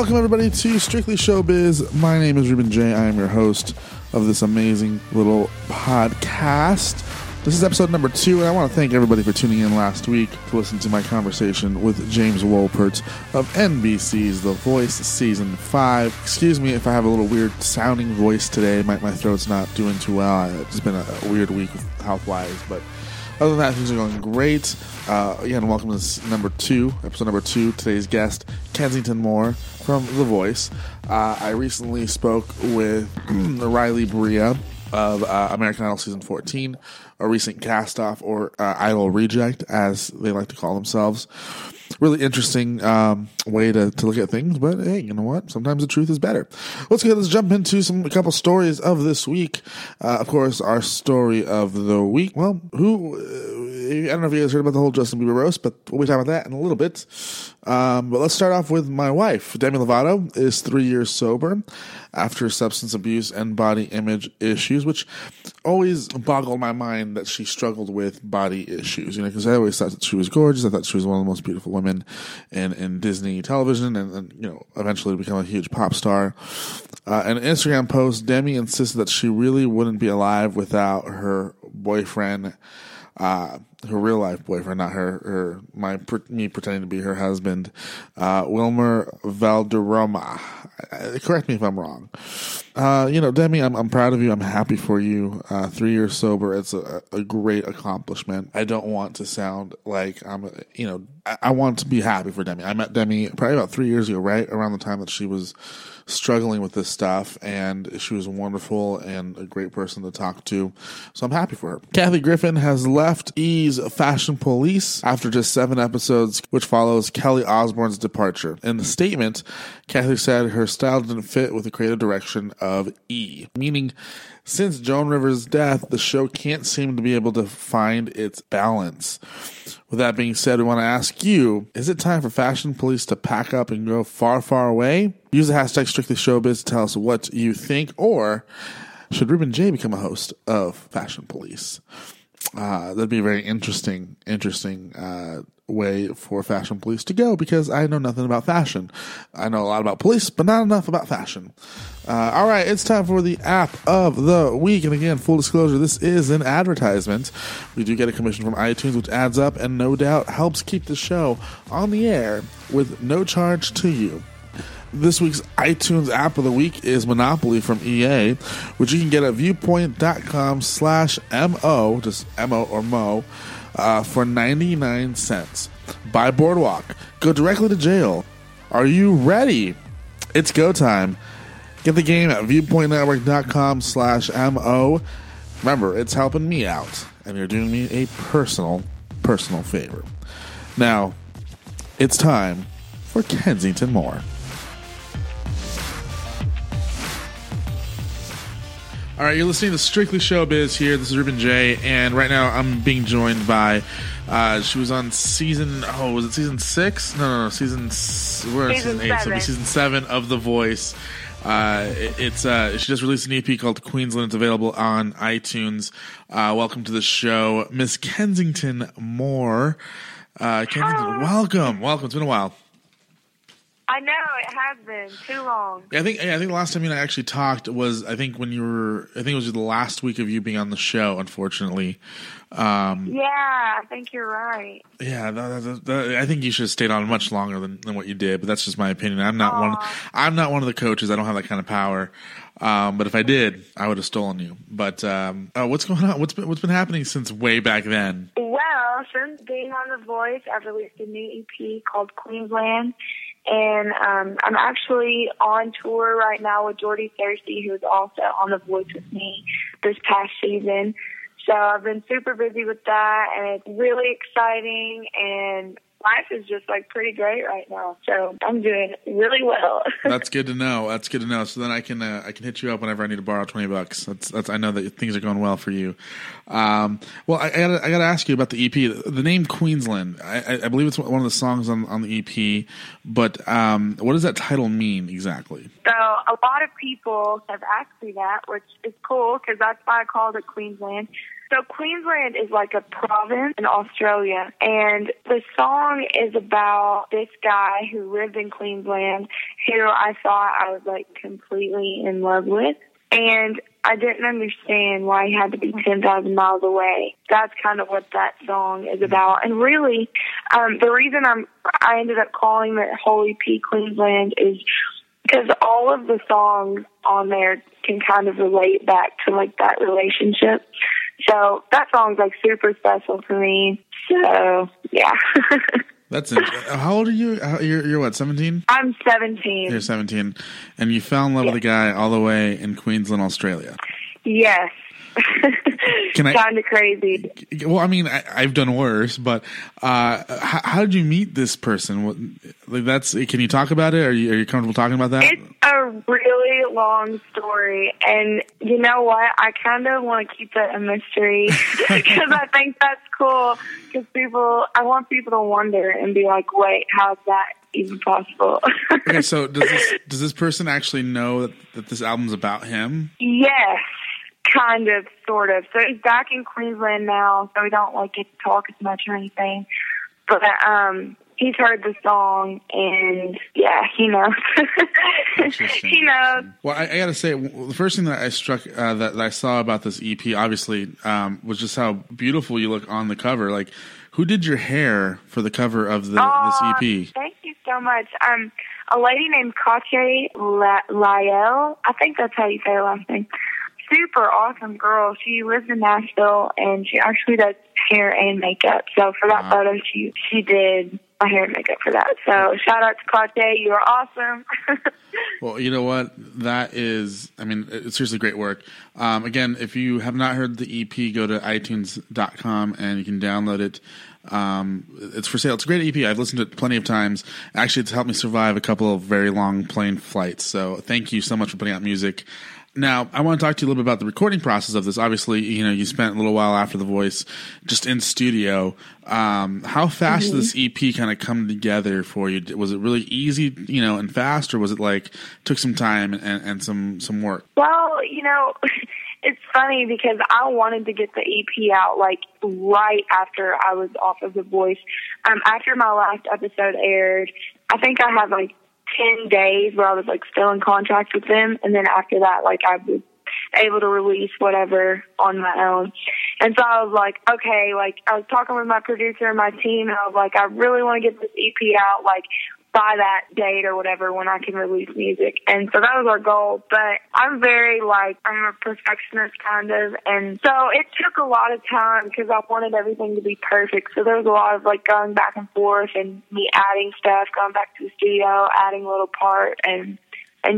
Welcome, everybody, to Strictly Showbiz. My name is Ruben J. I am your host of this amazing little podcast. This is episode number 2, and I want to thank everybody for tuning in last week to listen to my conversation with James Wolpert of NBC's The Voice Season 5. Excuse me if I have a little weird sounding voice today. My throat's not doing too well. It's been a weird week health-wise, but other than that, things are going great. Again, welcome to this episode number 2. Today's guest, Kensington Moore from The Voice. I recently spoke with Riley Bria of American Idol Season 14, a recent cast-off, or Idol Reject, as they like to call themselves. Really interesting way to look at things, but hey, you know what? Sometimes the truth is better. Let's jump into a couple stories of this week. Of course, our story of the week. Well, I don't know if you guys heard about the whole Justin Bieber roast, but we'll be talking about that in a little bit. But let's start off with my wife. Demi Lovato is 3 years sober after substance abuse and body image issues, which always boggled my mind that she struggled with body issues. You know, because I always thought that she was gorgeous. I thought she was one of the most beautiful women in Disney television, and you know, eventually to become a huge pop star. In an Instagram post, Demi insisted that she really wouldn't be alive without her boyfriend. Her real life boyfriend, not me pretending to be her husband, Wilmer Valderrama. Correct me if I'm wrong. Demi, I'm proud of you. I'm happy for you. 3 years sober. It's a great accomplishment. I don't want to sound like I want to be happy for Demi. I met Demi probably about 3 years ago, right around the time that she was struggling with this stuff, and she was wonderful and a great person to talk to. So I'm happy for her. Kathy Griffin has left EA's Fashion Police after just 7 episodes, which follows Kelly Osbourne's departure. In the statement, Kathy said her style didn't fit with the creative direction of E, meaning since Joan Rivers' death, the show can't seem to be able to find its balance. With that being said, we want to ask you, is it time for Fashion Police to pack up and go far, far away? Use the hashtag StrictlyShowbiz to tell us what you think, or should Ruben J become a host of Fashion Police? That'd be a very interesting way for Fashion Police to go, because I know nothing about fashion. I know a lot about police, but not enough about fashion. All right, it's time for the app of the week. And again, full disclosure, this is an advertisement. We do get a commission from iTunes, which adds up and no doubt helps keep the show on the air with no charge to you. This week's iTunes app of the week is Monopoly from EA, which you can get at viewpoint.com/MO, just M-O or Mo, for 99 cents. Buy Boardwalk. Go directly to jail. Are you ready? It's go time. Get the game at viewpointnetwork.com/MO. Remember, it's helping me out, and you're doing me a personal favor. Now, it's time for Kensington Moore. All right, you're listening to Strictly Showbiz here. This is Ruben J, and right now I'm being joined by, she was on season 7 of The Voice. She just released an EP called Queensland. It's available on iTunes. Welcome to the show, Miss Kensington Moore. Welcome. It's been a while. I know, it has been too long. Yeah, I think the last time you and I actually talked was I think it was the last week of you being on the show, unfortunately. I think you're right. Yeah, I think you should have stayed on much longer than what you did, but that's just my opinion. I'm not one of the coaches. I don't have that kind of power. But if I did, I would have stolen you. But what's going on? What's been happening since way back then? Well, since being on The Voice, I've released a new EP called Queensland. And I'm actually on tour right now with Jordy Thirsty, who's also on The Voice with me this past season. So I've been super busy with that, and it's really exciting, and life is just pretty great right now. So I'm doing really well. That's good to know. So then I can hit you up whenever I need to borrow $20. I know that things are going well for you. I gotta ask you about the EP. The name Queensland. I believe it's one of the songs on the EP. But what does that title mean exactly? So a lot of people have asked me that, which is cool because that's why I called it Queensland. So Queensland is like a province in Australia, and the song is about this guy who lived in Queensland who I thought I was like completely in love with, and I didn't understand why he had to be 10,000 miles away. That's kind of what that song is about. And really, the reason I ended up calling it Holy P Queensland is because all of the songs on there can kind of relate back to like that relationship. So that song's like super special to me. So yeah. That's it. How old are you? You're what, 17? I'm 17. You're 17, and you fell in love with a guy all the way in Queensland, Australia. Yes. Kind of crazy. Well, I mean, I've done worse, but how did you meet this person? What, like, that's, can you talk about it? Are you comfortable talking about that? It's a really long story, and you know what? I kind of want to keep that a mystery because I think that's cool. Because I want people to wonder and be like, "Wait, how's that even possible?" Okay, so does this person actually know that this album's about him? Yes. Kind of, sort of. So he's back in Queensland now, so we don't like get to talk as much or anything. But he's heard the song, and yeah, he knows. He knows. Well, I gotta say, the first thing that I struck that I saw about this EP, obviously, was just how beautiful you look on the cover. Like, who did your hair for the cover of this EP? Thank you so much. A lady named Katya Layel. I think that's how you say her last name. Super awesome girl. She lives in Nashville, and she actually does hair and makeup. So for that photo, she did my hair and makeup for that. So shout out to Claudia. You are awesome. Well, you know what? That is, I mean, it's seriously great work. Again, if you have not heard the EP, go to iTunes.com, and you can download it. It's for sale. It's a great EP. I've listened to it plenty of times. Actually, it's helped me survive a couple of very long plane flights. So thank you so much for putting out music. Now, I want to talk to you a little bit about the recording process of this. Obviously, you know, you spent a little while after The Voice just in studio. How fast did this EP kind of come together for you? Was it really easy, you know, and fast, or was it like took some time and some work? Well, you know, it's funny because I wanted to get the EP out like right after I was off of The Voice. After my last episode aired, I think I had like 10 days where I was like still in contract with them, and then after that, like, I was able to release whatever on my own. And so I was like, okay, like, I was talking with my producer and my team, and I was like, I really want to get this EP out like by that date or whatever when I can release music. And so that was our goal. But I'm very, like, I'm a perfectionist kind of. And so it took a lot of time because I wanted everything to be perfect. So there was a lot of, like, going back and forth and me adding stuff, going back to the studio, adding a little part, and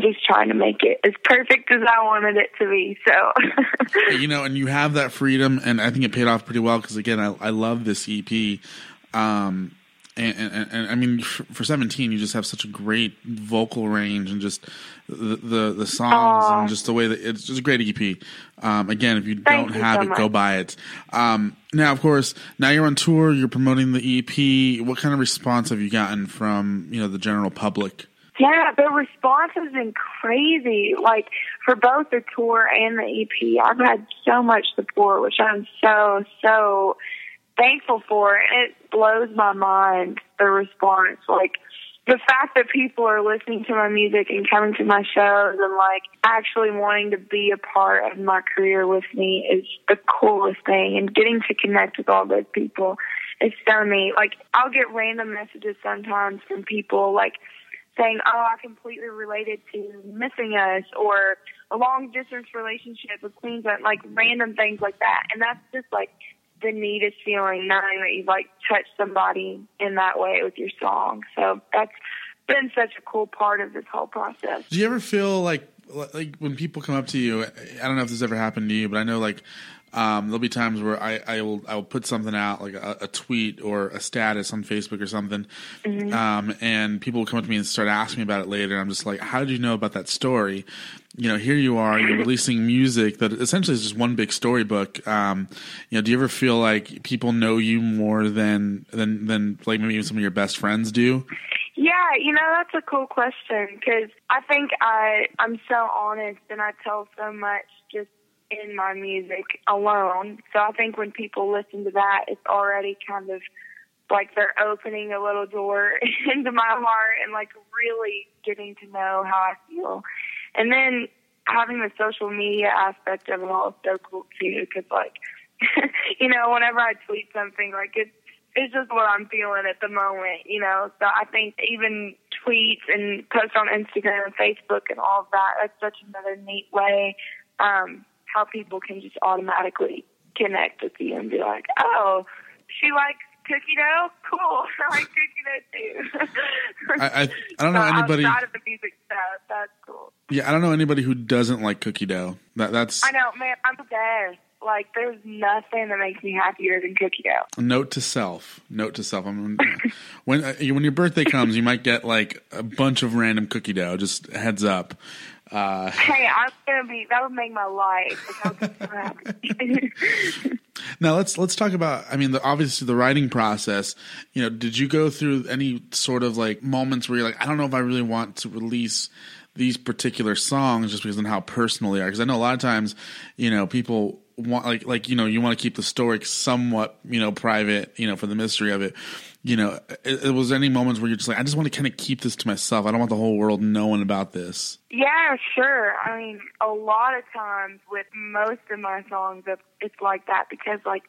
just trying to make it as perfect as I wanted it to be. So, you know, and you have that freedom, and I think it paid off pretty well because, again, I love this EP. And I mean, for 17, you just have such a great vocal range, and just the songs and just the way that it's just a great EP. Again, if you don't have it, go buy it. Now, of course, now you're on tour, you're promoting the EP. What kind of response have you gotten from, you know, the general public? Yeah, the response has been crazy. Like, for both the tour and the EP, I've had so much support, which I'm so thankful for, and it blows my mind, the response. Like, the fact that people are listening to my music and coming to my shows and, like, actually wanting to be a part of my career with me is the coolest thing, and getting to connect with all those people is so neat. Like, I'll get random messages sometimes from people, like, saying, oh, I completely related to Missing Us, or a long-distance relationship with Queensland, like, random things like that. And that's just, like, the neatest feeling, knowing that you've, like, touched somebody in that way with your song. So that's been such a cool part of this whole process. Do you ever feel like when people come up to you, I don't know if this ever happened to you, but I know, like, there'll be times where I will put something out, like a tweet or a status on Facebook or something, and people will come up to me and start asking me about it later. And I'm just like, how did you know about that story? You know, here you are, you're releasing music that essentially is just one big storybook. You know, do you ever feel like people know you more than like maybe even some of your best friends do? Yeah, you know, that's a cool question because I think I'm so honest, and I tell so much just in my music alone. So I think when people listen to that, it's already kind of like they're opening a little door into my heart and like really getting to know how I feel. And then having the social media aspect of it all is so cool too, because like, you know, whenever I tweet something, like it's just what I'm feeling at the moment, you know. So I think even tweets and posts on Instagram and Facebook and all of that, that's such another neat way how people can just automatically connect with you and be like, oh, she likes cookie dough? Cool. I like cookie dough too. I don't know anybody outside of the music stuff. That's cool. Yeah, I don't know anybody who doesn't like cookie dough. That's. I know, man. I'm obsessed. Like, there's nothing that makes me happier than cookie dough. Note to self. I'm when your birthday comes, you might get like a bunch of random cookie dough. Just heads up. Hey, I'm gonna be. That would make my life. Now let's talk about. I mean, obviously the writing process. You know, did you go through any sort of like moments where you're like, I don't know if I really want to release these particular songs just because of how personal they are? Because I know a lot of times, you know, people want like you know, you want to keep the story somewhat, you know, private, you know, for the mystery of it. You know, was there any moments where you're just like, I just want to kind of keep this to myself. I don't want the whole world knowing about this. Yeah, sure. I mean, a lot of times with most of my songs, it's like that because, like,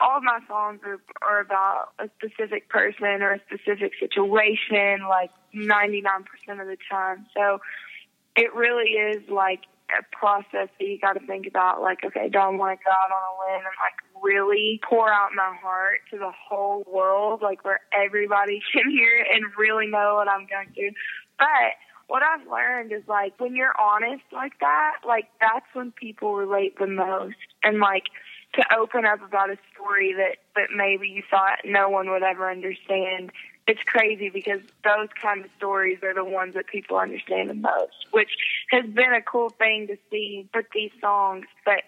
all of my songs are about a specific person or a specific situation, like 99% of the time. So it really is, like, a process that you got to think about, like, okay, don't want to go out on a limb and, like, really pour out my heart to the whole world, like, where everybody can hear it and really know what I'm going through. But what I've learned is, like, when you're honest like that, like, that's when people relate the most. And, like, to open up about a story that maybe you thought no one would ever understand, it's crazy because those kind of stories are the ones that people understand the most, which has been a cool thing to see with these songs. But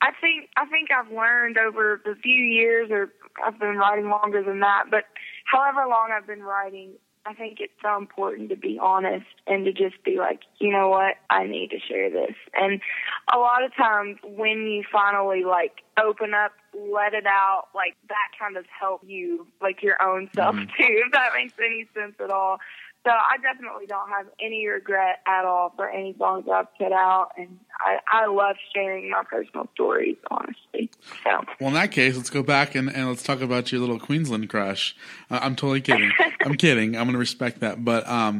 I think I've learned over the few years, or I've been writing longer than that, but however long I've been writing, I think it's so important to be honest and to just be like, you know what, I need to share this. And a lot of times when you finally, like, open up, let it out, like, that kind of helps you, like, your own self, too, if that makes any sense at all. So I definitely don't have any regret at all for any songs I've put out, and I love sharing my personal stories, honestly. So. Well, in that case, let's go back and let's talk about your little Queensland crush. I'm totally kidding. I'm kidding. I'm going to respect that. But I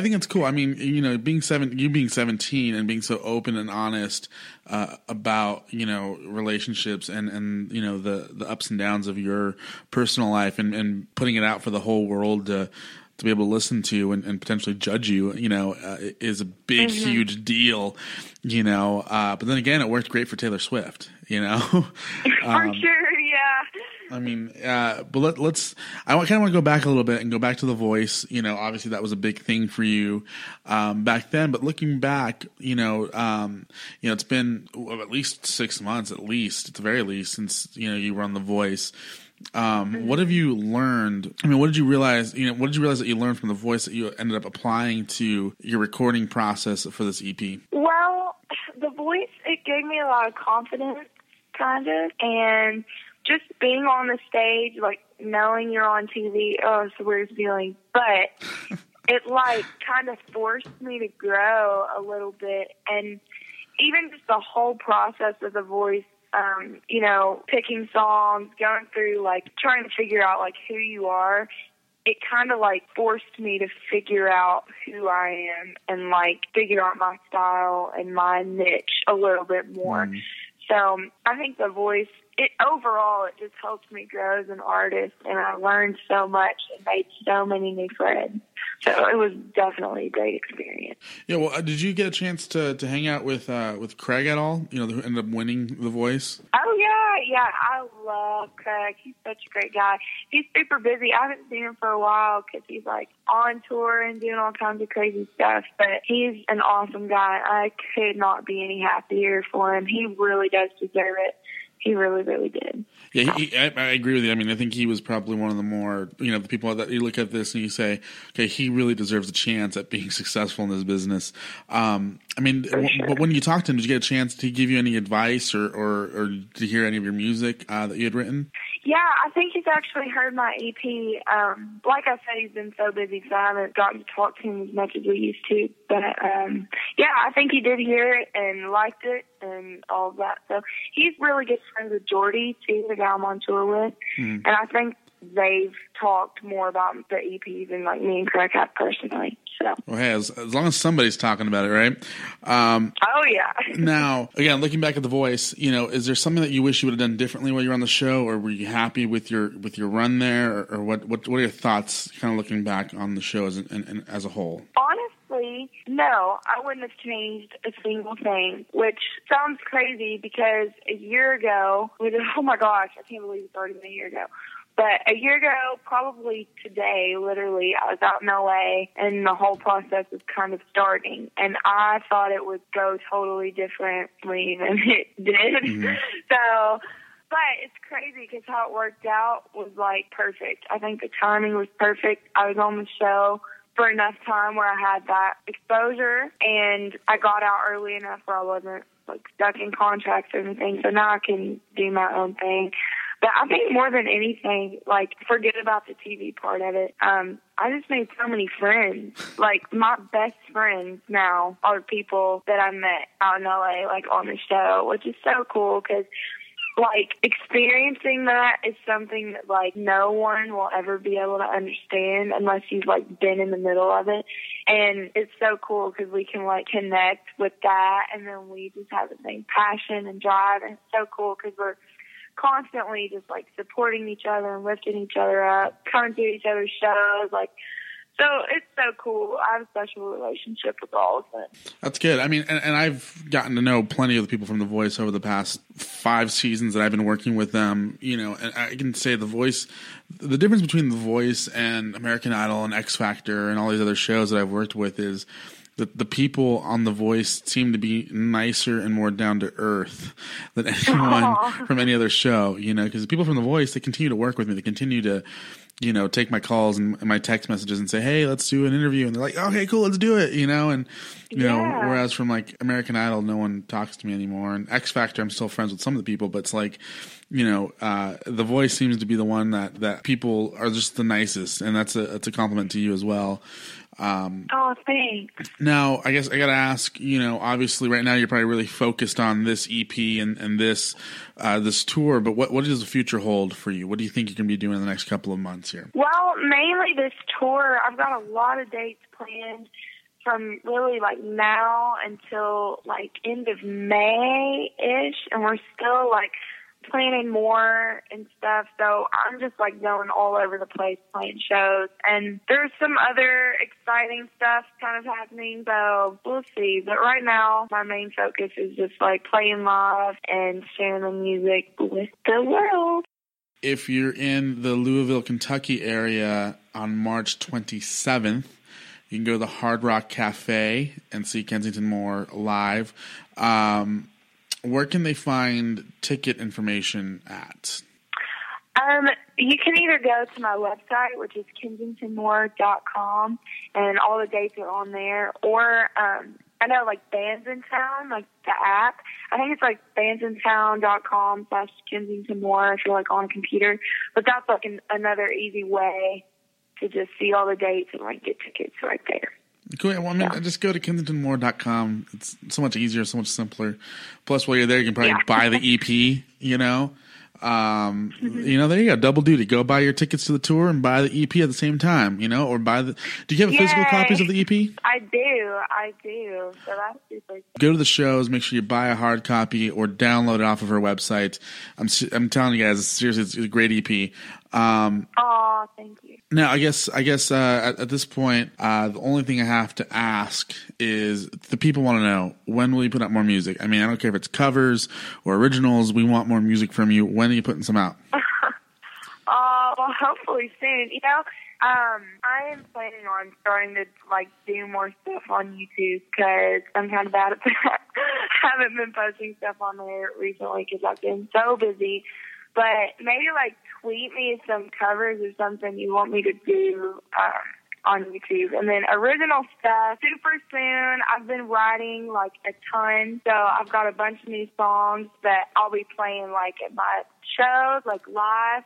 think it's cool. I mean, you know, being 17 and being so open and honest about, you know, relationships and you know, the ups and downs of your personal life and putting it out for the whole world to be able to listen to and potentially judge you, you know, is a big, huge deal, you know. But then again, it worked great for Taylor Swift, you know. For sure, yeah. I mean, but let's – I kind of want to go back a little bit and go back to The Voice. You know, obviously that was a big thing for you back then. But looking back, you know, it's been at least 6 months at the very least, since, you know, you were on The Voice. What have you learned? I mean, what did you realize that you learned from The Voice that you ended up applying to your recording process for this EP? Well, The Voice, it gave me a lot of confidence, kind of, and just being on the stage, like knowing you're on TV, oh, it's a weird feeling, but it like kind of forced me to grow a little bit. And even just the whole process of The Voice, you know, picking songs, going through, like, trying to figure out, like, who you are, it kind of, like, forced me to figure out who I am and, like, figure out my style and my niche a little bit more. So I think The Voice, it just helped me grow as an artist, and I learned so much and made so many new friends. So it was definitely a great experience. Yeah, well, did you get a chance to hang out with Craig at all? You know, who ended up winning The Voice? Oh, yeah. I love Craig. He's such a great guy. He's super busy. I haven't seen him for a while because he's, like, on tour and doing all kinds of crazy stuff. But he's an awesome guy. I could not be any happier for him. He really does deserve it. He really, really did. Yeah, I agree with you. I mean, I think he was probably one of the more, you know, the people that you look at this and you say, okay, he really deserves a chance at being successful in this business. I mean, but when you talked to him, did you get a chance to give you any advice or to hear any of your music that you had written? Yeah, I think he's actually heard my EP. Like I said, he's been so busy, so I haven't gotten to talk to him as much as we used to. But, yeah, I think he did hear it and liked it and all of that. So he's really good friends with Jordy, too, the guy I'm on tour with. Mm. And I think they've talked more about the EP than, like, me and Craig have personally. So. Well, hey, as long as somebody's talking about it, right? Oh, yeah. Now, again, looking back at The Voice, you know, is there something that you wish you would have done differently while you were on the show, or were you happy with your run there, or what are your thoughts kind of looking back on the show as a whole? Honestly, no, I wouldn't have changed a single thing, which sounds crazy because a year ago, we did, oh, my gosh, I can't believe it's already been a year ago. But a year ago, probably today, literally, I was out in L.A. and the whole process was kind of starting. And I thought it would go totally differently than it did. Mm-hmm. So, but it's crazy because how it worked out was, like, perfect. I think the timing was perfect. I was on the show for enough time where I had that exposure, and I got out early enough where I wasn't, like, stuck in contracts or anything. So now I can do my own thing. But I think more than anything, like, forget about the TV part of it. I just made so many friends. Like, my best friends now are people that I met out in LA, like, on the show, which is so cool because, like, experiencing that is something that, like, no one will ever be able to understand unless you've, like, been in the middle of it. And it's so cool because we can, like, connect with that, and then we just have the same passion and drive. And it's so cool because we're constantly just, like, supporting each other and lifting each other up, coming to each other's shows, like, so it's so cool. I have a special relationship with all of it. That's good. I mean, and I've gotten to know plenty of the people from The Voice over the past 5 seasons that I've been working with them, you know, and I can say The Voice, the difference between The Voice and American Idol and X Factor and all these other shows that I've worked with is the people on The Voice seem to be nicer and more down to earth than anyone from any other show, you know, because the people from The Voice, they continue to work with me. They continue to, you know, take my calls and my text messages and say, hey, let's do an interview. And they're like, okay, cool, let's do it, you know. And, you know, whereas from, like, American Idol, no one talks to me anymore. And X Factor, I'm still friends with some of the people, but it's like, you know, The Voice seems to be the one that people are just the nicest. And that's a compliment to you as well. Oh, thanks. Now, I guess I got to ask, you know, obviously right now you're probably really focused on this EP and this tour, but what does the future hold for you? What do you think you're going to be doing in the next couple of months here? Well, mainly this tour. I've got a lot of dates planned from really, like, now until, like, end of May-ish, and we're still, like, planning more and stuff, so I'm just, like, going all over the place playing shows, and there's some other exciting stuff kind of happening, so we'll see. But right now my main focus is just, like, playing live and sharing the music with the world. If you're in the Louisville, Kentucky area on March 27th, you can go to the Hard Rock Cafe and see Kensington Moore live. Where can they find ticket information at? You can either go to my website, which is kensingtonmoore.com, and all the dates are on there. Or I know, like, Bands in Town, like the app. I think it's, like, bandsintown.com/kensingtonmoore if you're, like, on a computer. But that's, like, another easy way to just see all the dates and, like, get tickets right there. Cool. Well, I mean, just go to kensingtonmoore.com. It's so much easier, so much simpler. Plus, while you're there, you can probably buy the EP, you know. You know, there you go. Double duty. Go buy your tickets to the tour and buy the EP at the same time, you know, or buy the – do you have physical copies of the EP? I do. So that's super cool. Go to the shows. Make sure you buy a hard copy or download it off of her website. I'm telling you guys, seriously, it's a great EP. Oh, thank you. Now, I guess at this point, the only thing I have to ask is the people want to know, when will you put out more music? I mean, I don't care if it's covers or originals. We want more music from you. When are you putting some out? Well, hopefully soon. You know, I am planning on starting to, like, do more stuff on YouTube because I'm kind of bad at that. I haven't been posting stuff on there recently because I've been so busy. But maybe, like, tweet me some covers or something you want me to do on YouTube. And then original stuff, super soon. I've been writing, like, a ton. So I've got a bunch of new songs that I'll be playing, like, at my shows, like, live.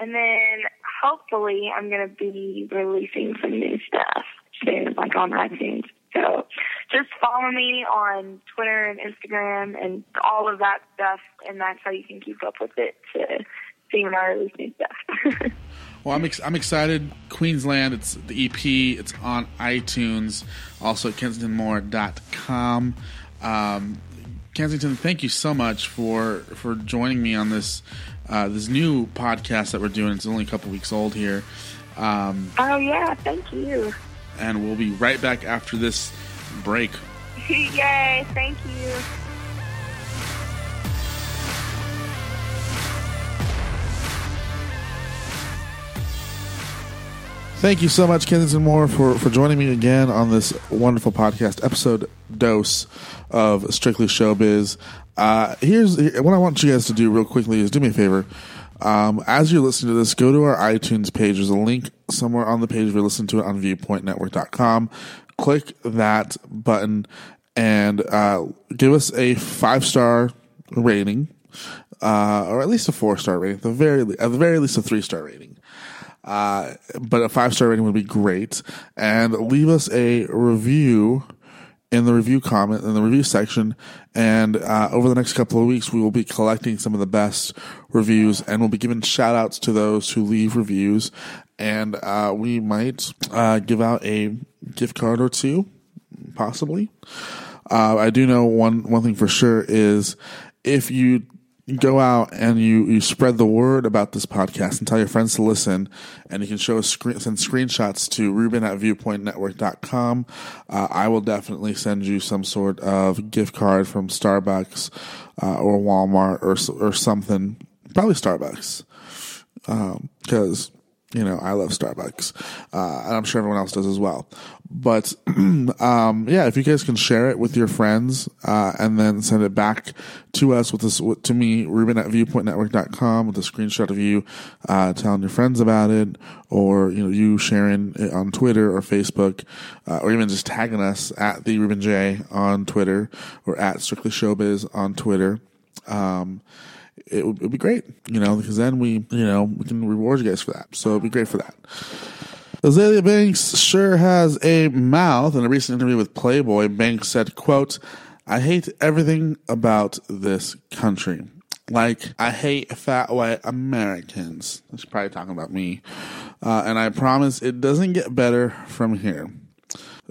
And then hopefully I'm going to be releasing some new stuff soon, like on iTunes. So just follow me on Twitter and Instagram and all of that stuff, and that's how you can keep up with it to see when I release new stuff. Well, I'm excited. Queensland, it's the EP. It's on iTunes, also at kensingtonmoore.com. Kensington, thank you so much for joining me on this this new podcast that we're doing. It's only a couple weeks old here. Oh, yeah. Thank you. And we'll be right back after this break. Yay. Thank you. Thank you so much, Kensington Moore, for joining me again on this wonderful podcast, episode dose of Strictly Showbiz. Here's what I want you guys to do real quickly is do me a favor. As you're listening to this, go to our iTunes page. There's a link somewhere on the page if you're listening to it on viewpointnetwork.com. Click that button and give us a 5-star rating, or at least a 4-star rating, at the very least a 3-star rating. But a 5-star rating would be great. And leave us a review in the review section. And over the next couple of weeks, we will be collecting some of the best reviews, and we'll be giving shout outs to those who leave reviews. And we might give out a gift card or two, possibly. I do know one thing for sure is if you go out and you spread the word about this podcast and tell your friends to listen, and you can send screenshots to Ruben@viewpointnetwork.com. I will definitely send you some sort of gift card from Starbucks or Walmart or something. Probably Starbucks, because you know I love Starbucks, and I'm sure everyone else does as well. But yeah, if you guys can share it with your friends and then send it back to us to me, Ruben@viewpointnetwork.com, with a screenshot of you telling your friends about it, or you sharing it on Twitter or Facebook, or even just tagging us at the Ruben J on Twitter or at Strictly Showbiz on Twitter. It would be great, because then we can reward you guys for that. So it'd be great for that. Azealia Banks sure has a mouth. In a recent interview with Playboy, Banks said, quote, "I hate everything about this country. Like, I hate fat white Americans." She's probably talking about me. "And I promise it doesn't get better from here."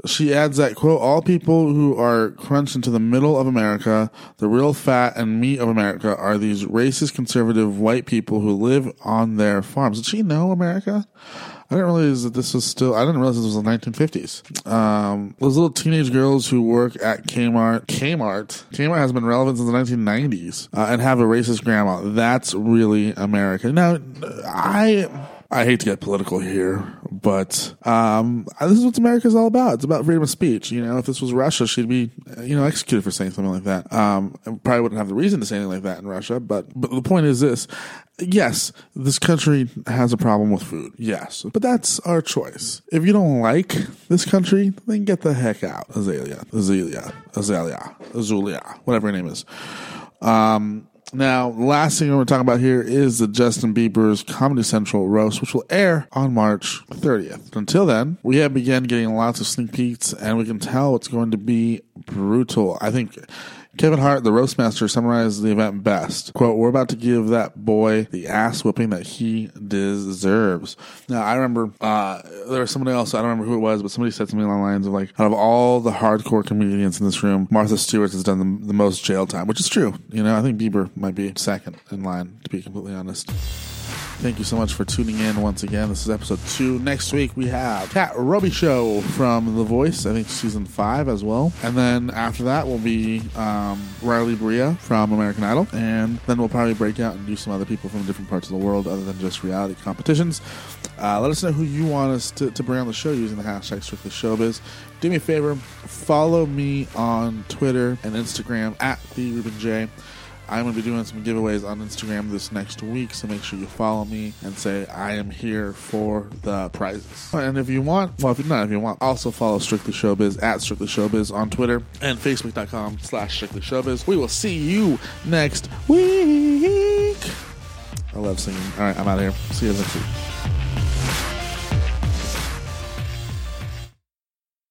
She adds that, quote, "All people who are crunched into the middle of America, the real fat and meat of America, are these racist, conservative white people who live on their farms." Did she know America? I didn't realize this was the 1950s. Those little teenage girls who work at Kmart has been relevant since the 1990s, and have a racist grandma. That's really America. Now, I hate to get political here, but this is what America is all about. It's about freedom of speech. If this was Russia, she'd be, executed for saying something like that. Probably wouldn't have the reason to say anything like that in Russia. But the point is this: yes, this country has a problem with food. Yes, but that's our choice. If you don't like this country, then get the heck out, Azealia, whatever her name is. Now, the last thing we're talking about here is the Justin Bieber's Comedy Central roast, which will air on March 30th. Until then, we have begun getting lots of sneak peeks, and we can tell it's going to be brutal. I think Kevin Hart, the roast master, summarized the event best. Quote, "We're about to give that boy the ass whipping that he deserves." Now, I remember there was somebody else, I don't remember who it was, but somebody said something along the lines of, like, out of all the hardcore comedians in this room, Martha Stewart has done the most jail time, which is true. I think Bieber might be second in line, to be completely honest. Thank you so much for tuning in once again. This is episode 2. Next week we have Cat Ruby Show from The Voice, I think season 5 as well. And then after that will be Riley Bria from American Idol. And then we'll probably break out and do some other people from different parts of the world other than just reality competitions. Let us know who you want us to bring on the show using the hashtag #StrictlyShowbiz. Do me a favor, follow me on Twitter and Instagram at TheRubenJ. I'm going to be doing some giveaways on Instagram this next week, so make sure you follow me and say I am here for the prizes. And if you want, well, if not if you want, also follow Strictly Showbiz at Strictly Showbiz on Twitter and Facebook.com/Strictly Showbiz. We will see you next week. I love singing. All right, I'm out of here. See you next week.